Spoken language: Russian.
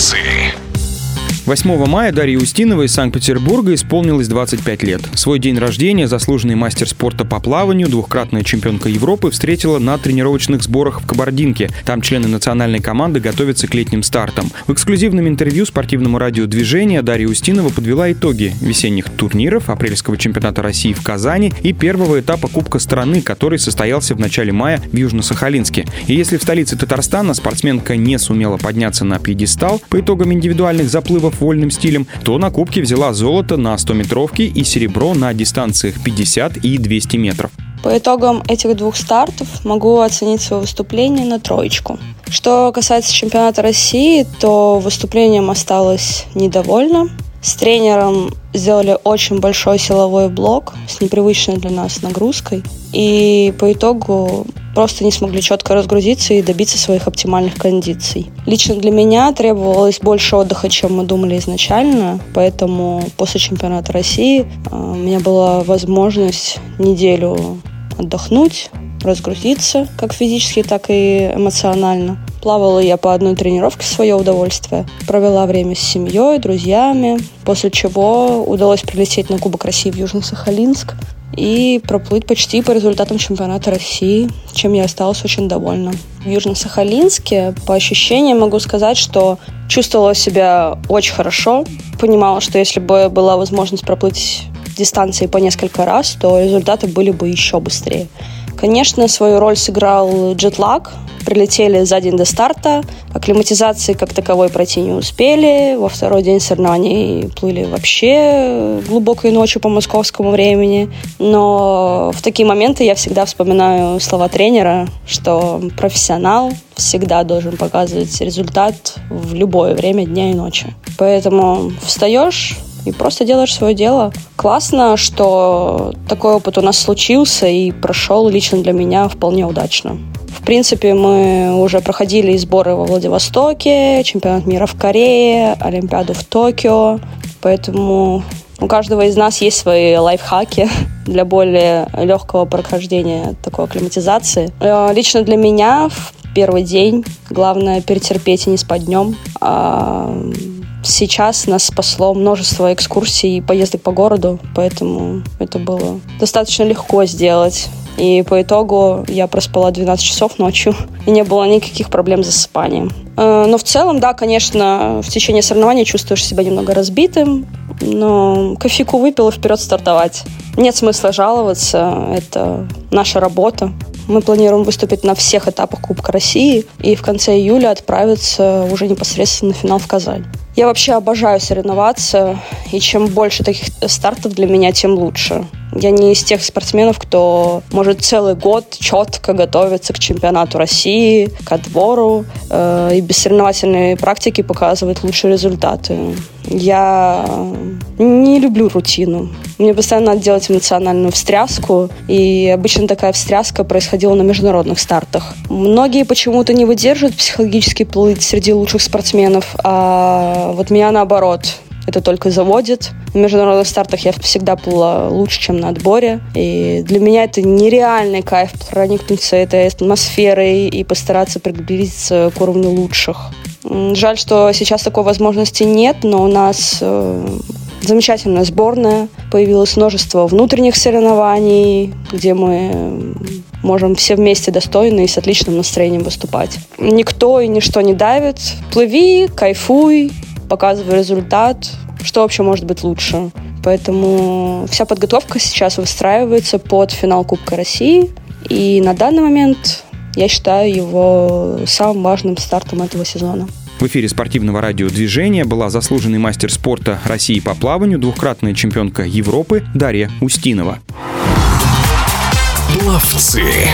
Эмоции. 8 мая Дарье Устиновой из Санкт-Петербурга исполнилось 25 лет. Свой день рождения заслуженный мастер спорта по плаванию, двухкратная чемпионка Европы встретила на тренировочных сборах в Кабардинке. Там члены национальной команды готовятся к летним стартам. В эксклюзивном интервью спортивному радио «Движение» Дарья Устинова подвела итоги весенних турниров, апрельского чемпионата России в Казани и первого этапа Кубка страны, который состоялся в начале мая в Южно-Сахалинске. И если в столице Татарстана спортсменка не сумела подняться на пьедестал по итогам индивидуальных заплывов вольным стилем, то на кубке взяла золото на 100-метровке и серебро на дистанциях 50 и 200 метров. По итогам этих двух стартов могу оценить свое выступление на троечку. Что касается чемпионата России, то выступлением осталась недовольна. С тренером сделали очень большой силовой блок с непривычной для нас нагрузкой. И по итогу просто не смогли четко разгрузиться и добиться своих оптимальных кондиций. Лично для меня требовалось больше отдыха, чем мы думали изначально, поэтому после чемпионата России у меня была возможность неделю отдохнуть, разгрузиться как физически, так и эмоционально. Плавала я по одной тренировке в свое удовольствие, провела время с семьей, друзьями, после чего удалось прилететь на Кубок России в Южно-Сахалинск и проплыть почти по результатам чемпионата России, чем я осталась очень довольна. В Южно-Сахалинске, по ощущениям, могу сказать, что чувствовала себя очень хорошо. Понимала, что если бы была возможность проплыть дистанции по несколько раз, то результаты были бы еще быстрее. Конечно, свою роль сыграл джетлаг. Прилетели за день до старта, акклиматизации как таковой пройти не успели, во второй день соревнований плыли вообще глубокой ночью по московскому времени. Но в такие моменты я всегда вспоминаю слова тренера, что профессионал всегда должен показывать результат в любое время дня и ночи. Поэтому встаешь и просто делаешь свое дело. Классно, что такой опыт у нас случился и прошел лично для меня вполне удачно. В принципе, мы уже проходили сборы во Владивостоке, чемпионат мира в Корее, Олимпиаду в Токио, поэтому у каждого из нас есть свои лайфхаки для более легкого прохождения такой акклиматизации. Лично для меня в первый день главное перетерпеть и не спать днем. Сейчас нас спасло множество экскурсий и поездок по городу, поэтому это было достаточно легко сделать. И по итогу я проспала 12 часов ночью, и не было никаких проблем с засыпанием. Но в целом, да, конечно, в течение соревнований чувствуешь себя немного разбитым, но кофейку выпил и вперед стартовать. Нет смысла жаловаться, это наша работа. Мы планируем выступить на всех этапах Кубка России и в конце июля отправиться уже непосредственно на финал в Казань. Я вообще обожаю соревноваться, и чем больше таких стартов для меня, тем лучше. Я не из тех спортсменов, кто может целый год четко готовиться к чемпионату России, к отбору, и без соревновательной практики показывать лучшие результаты. Я не люблю рутину. Мне постоянно надо делать эмоциональную встряску, и обычно такая встряска происходила на международных стартах. Многие почему-то не выдерживают психологически плыть среди лучших спортсменов, а вот меня наоборот – это только заводит. На международных стартах я всегда плыла лучше, чем на отборе. И для меня это нереальный кайф проникнуться этой атмосферой и постараться приблизиться к уровню лучших. Жаль, что сейчас такой возможности нет, но у нас замечательная сборная. Появилось множество внутренних соревнований, где мы можем все вместе достойно и с отличным настроением выступать. Никто и ничто не давит. Плыви, кайфуй, показываю результат, что вообще может быть лучше. Поэтому вся подготовка сейчас выстраивается под финал Кубка России. И на данный момент я считаю его самым важным стартом этого сезона. В эфире спортивного радио «Движение» была заслуженный мастер спорта России по плаванию, двухкратная чемпионка Европы Дарья Устинова. Пловцы.